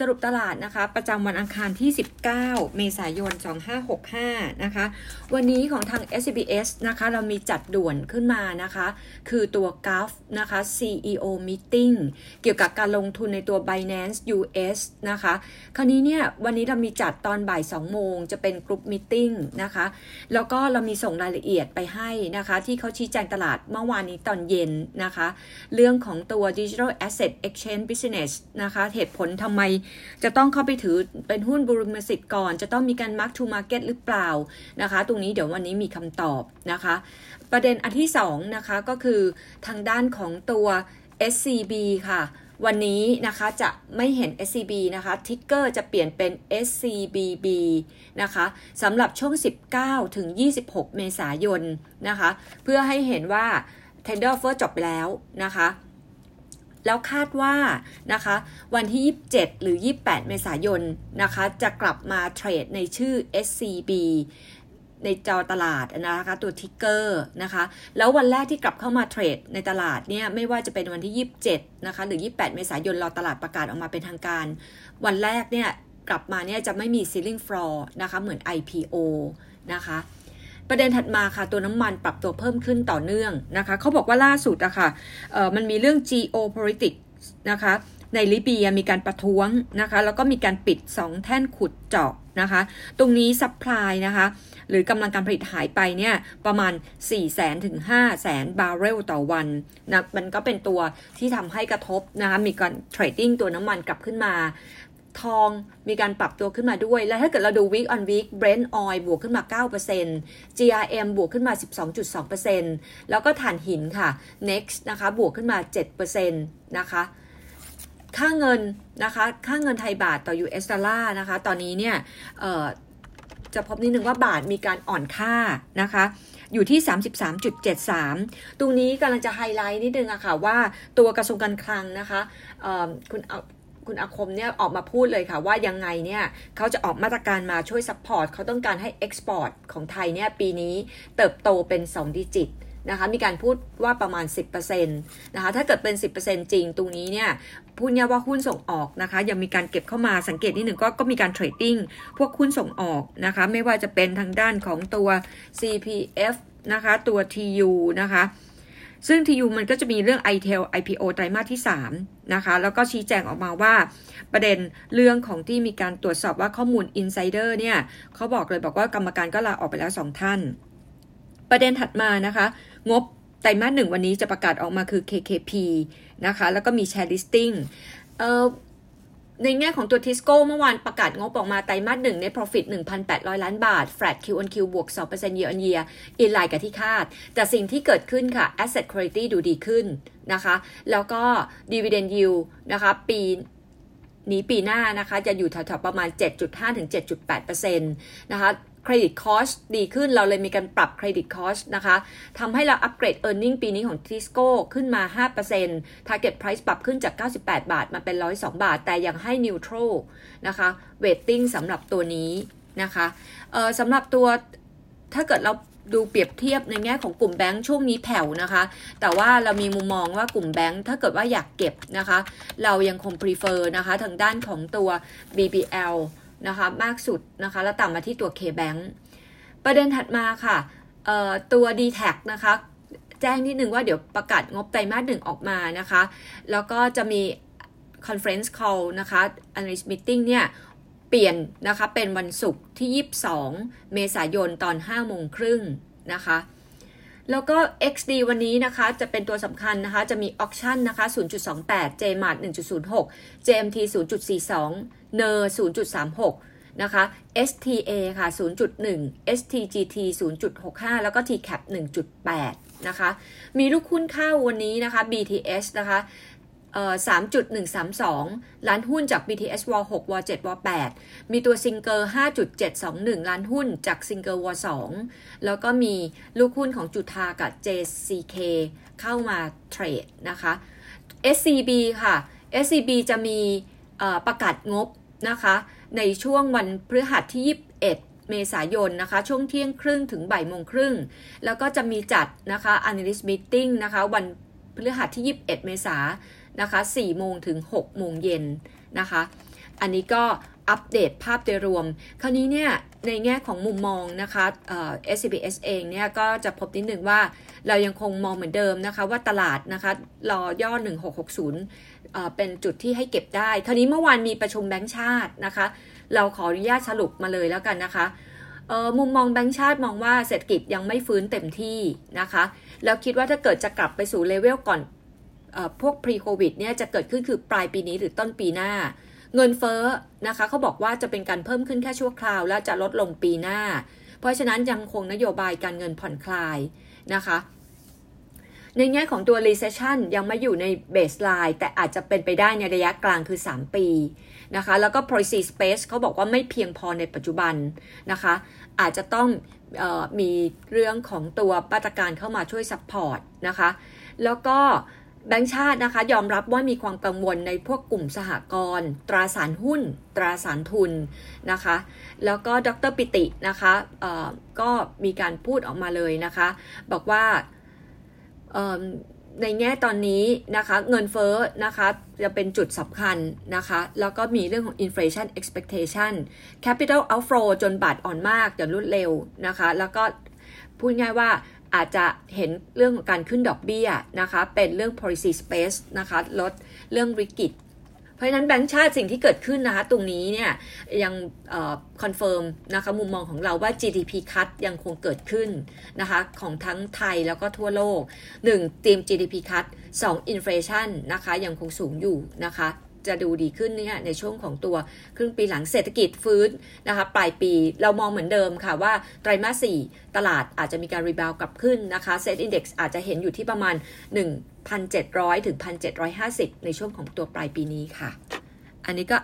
สรุปตลาดนะคะประจำวันอังคารที่19เมษายน2565นะคะวันนี้ของทาง SCBS นะคะเรามีจัดด่วนขึ้นมานะคะคือตัว GULF นะคะ CEO Meeting เกี่ยวกับการลงทุนในตัว Binance US นะคะคราวนี้เนี่ยวันนี้เรามีจัดตอนบ่าย 2 โมงจะเป็น Group Meeting นะคะแล้วก็เรามีส่งรายละเอียดไปให้นะคะที่เขาชี้แจงตลาดเมื่อวานนี้ตอนเย็นนะคะเรื่องของตัว Digital Asset Exchange Business นะคะเหตุผลทำไมจะต้องเข้าไปถือเป็นหุ้นบูรณสิทธิ์ก่อนจะต้องมีการ mark to market หรือเปล่านะคะตรงนี้เดี๋ยววันนี้มีคำตอบนะคะประเด็นอันที่2นะคะก็คือทางด้านของตัว SCB ค่ะวันนี้นะคะจะไม่เห็น SCB นะคะทิกเกอร์จะเปลี่ยนเป็น SCBB นะคะสำหรับช่วง19ถึง26เมษายนนะคะเพื่อให้เห็นว่า Tender Offer จบแล้วนะคะแล้วคาดว่านะคะวันที่27หรือ28เมษายนนะคะจะกลับมาเทรดในชื่อ SCB ในจอตลาดนะคะตัวทิกเกอร์นะคะแล้ววันแรกที่กลับเข้ามาเทรดในตลาดเนี่ยไม่ว่าจะเป็นวันที่27นะคะหรือ28เมษายนรอตลาดประกาศออกมาเป็นทางการวันแรกเนี่ยกลับมาเนี่ยจะไม่มี Ceiling Floor นะคะเหมือน IPO นะคะประเด็นถัดมาค่ะตัวน้ำมันปรับตัวเพิ่มขึ้นต่อเนื่องนะคะเขาบอกว่าล่าสุดอะค่ะมันมีเรื่อง geopolitics นะคะในลิเบียมีการประท้วงนะคะแล้วก็มีการปิด2แท่นขุดเจาะนะคะตรงนี้ซัพพลายนะคะหรือกำลังการผลิตหายไปเนี่ยประมาณ 400,000 ถึง 500,000 บาร์เรลต่อวันนะมันก็เป็นตัวที่ทำให้กระทบนะคะมีการเทรดดิ้งตัวน้ำมันกลับขึ้นมาทองมีการปรับตัวขึ้นมาด้วยและถ้าเกิดเราดู week on week Brent Oil บวกขึ้นมา 9% GRM บวกขึ้นมา 12.2% แล้วก็ถ่านหินค่ะ Next นะคะบวกขึ้นมา 7% นะคะค่าเงินนะคะค่าเงินไทยบาทต่อ US ดอลลาร์นะคะตอนนี้เนี่ยจะพบนิดนึงว่าบาทมีการอ่อนค่านะคะอยู่ที่ 33.73 ตรงนี้กำลังจะไฮไลท์นิดนึงอะค่ะว่าตัวกระทรวงการคลังนะคะคุณอาคมเนี่ยออกมาพูดเลยค่ะว่ายังไงเนี่ยเขาจะออกมาตรการมาช่วยซัพพอร์ตเขาต้องการให้เอ็กซ์พอร์ตของไทยเนี่ยปีนี้เติบโตเป็น2ดิจิตนะคะมีการพูดว่าประมาณ 10% นะคะถ้าเกิดเป็น 10% จริงตรงนี้เนี่ยพูดเนี่ยว่าหุ้นส่งออกนะคะยังมีการเก็บเข้ามาสังเกตนิดหนึ่งก็มีการเทรดดิ้งพวกหุ้นส่งออกนะคะไม่ว่าจะเป็นทางด้านของตัว CPF นะคะตัว TU นะคะซึ่ง TU มันก็จะมีเรื่อง iTel IPO ไตรมาสที่3นะคะแล้วก็ชี้แจงออกมาว่าประเด็นเรื่องของที่มีการตรวจสอบว่าข้อมูล Insider เนี่ยเขาบอกว่ากรรมการก็ลาออกไปแล้ว2ท่านประเด็นถัดมานะคะงบไตรมาส1วันนี้จะประกาศออกมาคือ KKP นะคะแล้วก็มี Share Listing ในแง่ของตัว Tisco เมื่อวานประกาศงบออกมาไตรมาส1ใน profit 1,800 ล้านบาท flat Q-on-Q บวก 2% year on year in line กับที่คาดแต่สิ่งที่เกิดขึ้นค่ะ asset quality ดูดีขึ้นนะคะแล้วก็ dividend yield นะคะปีหน้านะคะจะอยู่แถวๆประมาณ 7.5 ถึง 7.8% นะคะเครดิตคอสดีขึ้นเราเลยมีการปรับเครดิตคอสนะคะทำให้เราอัปเกรด earning ปีนี้ของ Tisco ขึ้นมา 5% target price ปรับขึ้นจาก98บาทมาเป็น102บาทแต่ยังให้ neutral นะคะ weighting สำหรับตัวนี้นะคะสำหรับตัวถ้าเกิดเราดูเปรียบเทียบในแง่ของกลุ่มแบงค์ช่วงนี้แผ่วนะคะแต่ว่าเรามีมุมมองว่ากลุ่มแบงค์ถ้าเกิดว่าอยากเก็บนะคะเรายังคง prefer นะคะทางด้านของตัว BBLนะคะมากสุดนะคะแล้วต่ำมาที่ตัว K-Bank ประเด็นถัดมาค่ะตัว DTAC นะคะแจ้งนิดนึงว่าเดี๋ยวประกาศงบไตรมาส1ออกมานะคะแล้วก็จะมี Conference Call นะคะ Analyst Meeting เนี่ยเปลี่ยนนะคะเป็นวันศุกร์ที่22เมษายนตอน 5:30 น.นะคะแล้วก็ XD วันนี้นะคะจะเป็นตัวสำคัญนะคะจะมี Auction นะคะ 0.28 JMART 1.06 JMT 0.42เนอ 0.36 นะคะ STA ค่ะ 0.1 STGT 0.65 แล้วก็ TCAP 1.8 นะคะมีลูกหุ้นเข้าวันนี้นะคะ BTS นะคะ 3.132 ล้านหุ้นจาก BTS W6 W7 W8 มีตัวซิงเกอร์ 5.721 ล้านหุ้นจากซิงเกอร์ W2 แล้วก็มีลูกหุ้นของจุฑากับ JCK เข้ามาเทรดนะคะ SCB ค่ะ SCB จะมีประกาศงบนะคะในช่วงวันพฤหัสที่21เมษายนนะคะช่วงเที่ยงครึ่งถึง 14:30 น.แล้วก็จะมีจัดนะคะ Analyst Meeting นะคะวันพฤหัสที่21เมษายนนะคะ 16:00 น. ถึง 18:00 น. นะคะอันนี้ก็อัปเดตภาพโดยรวมคราวนี้เนี่ยในแง่ของมุมมองนะคะ SCBS เองเนี่ยก็จะพบนิดนึงว่าเรายังคงมองเหมือนเดิมนะคะว่าตลาดนะคะรอย่อ1660เป็นจุดที่ให้เก็บได้คราวนี้เมื่อวานมีประชุมแบงก์ชาตินะคะเราขออนุญาตสรุปมาเลยแล้วกันนะคะมุมมองแบงก์ชาติมองว่าเศรษฐกิจยังไม่ฟื้นเต็มที่นะคะแล้วคิดว่าถ้าเกิดจะกลับไปสู่เลเวลก่อนพวก pre-covid เนี่ยจะเกิดขึ้นคือปลายปีนี้หรือต้นปีหน้าเงินเฟ้อนะคะเขาบอกว่าจะเป็นการเพิ่มขึ้นแค่ชั่วคราวแล้วจะลดลงปีหน้าเพราะฉะนั้นยังคงนโยบายการเงินผ่อนคลายนะคะในแง่ของตัว recession ยังไม่อยู่ใน baseline แต่อาจจะเป็นไปได้ในระยะกลางคือ3ปีนะคะแล้วก็ policy space เขาบอกว่าไม่เพียงพอในปัจจุบันนะคะอาจจะต้องมีเรื่องของตัวมาตรการเข้ามาช่วย support นะคะแล้วก็แบงก์ชาตินะคะยอมรับว่ามีความกังวลในพวกกลุ่มสหกรณ์ตราสารหุ้นตราสารทุนนะคะแล้วก็ดร.ปิตินะคะก็มีการพูดออกมาเลยนะคะบอกว่าในแง่ตอนนี้นะคะเงินเฟ้อนะคะจะเป็นจุดสำคัญนะคะแล้วก็มีเรื่องของ inflation expectation capital outflow จนบาทอ่อนมากอย่างรวดเร็วนะคะแล้วก็พูดง่ายว่าอาจจะเห็นเรื่องของการขึ้นดอกเบี้ยนะคะเป็นเรื่อง policy space นะคะลดเรื่องวิกฤตเพราะฉะนั้นแบงก์ชาติสิ่งที่เกิดขึ้นนะคะตรงนี้เนี่ยยังคอนเฟิร์มนะคะมุมมองของเราว่า GDP cut ยังคงเกิดขึ้นนะคะของทั้งไทยแล้วก็ทั่วโลก 1. ทีม GDP cut 2. inflation นะคะยังคงสูงอยู่นะคะจะดูดีขึ้นเนี่ยในช่วงของตัวครึ่งปีหลังเศรษฐกิจฟื้นนะคะปลายปีเรามองเหมือนเดิมค่ะว่าไตรมาส 4ตลาดอาจจะมีการรีบาวกลับขึ้นนะคะ SET Index อาจจะเห็นอยู่ที่ประมาณ 1,700 ถึง 1,750 ในช่วงของตัวปลายปีนี้ค่ะอันนี้ก็